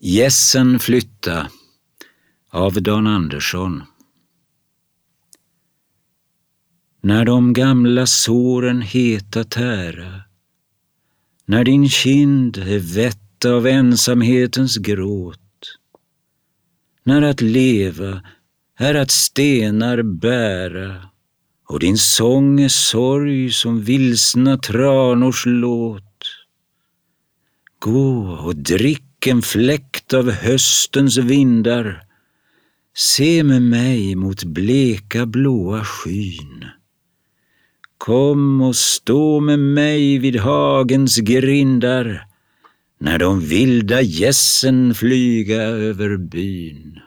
Gässen flytta av Dan Andersson. När de gamla såren heta tära, när din kind är vett av ensamhetens gråt, när att leva är att stenar bära och din sång är sorg som vilsna tranors låt. Gå och drick en fläkt av höstens vindar, se med mig mot bleka blåa skyn. Kom och stå med mig vid hagens grindar, när de vilda gässen flyga över byn.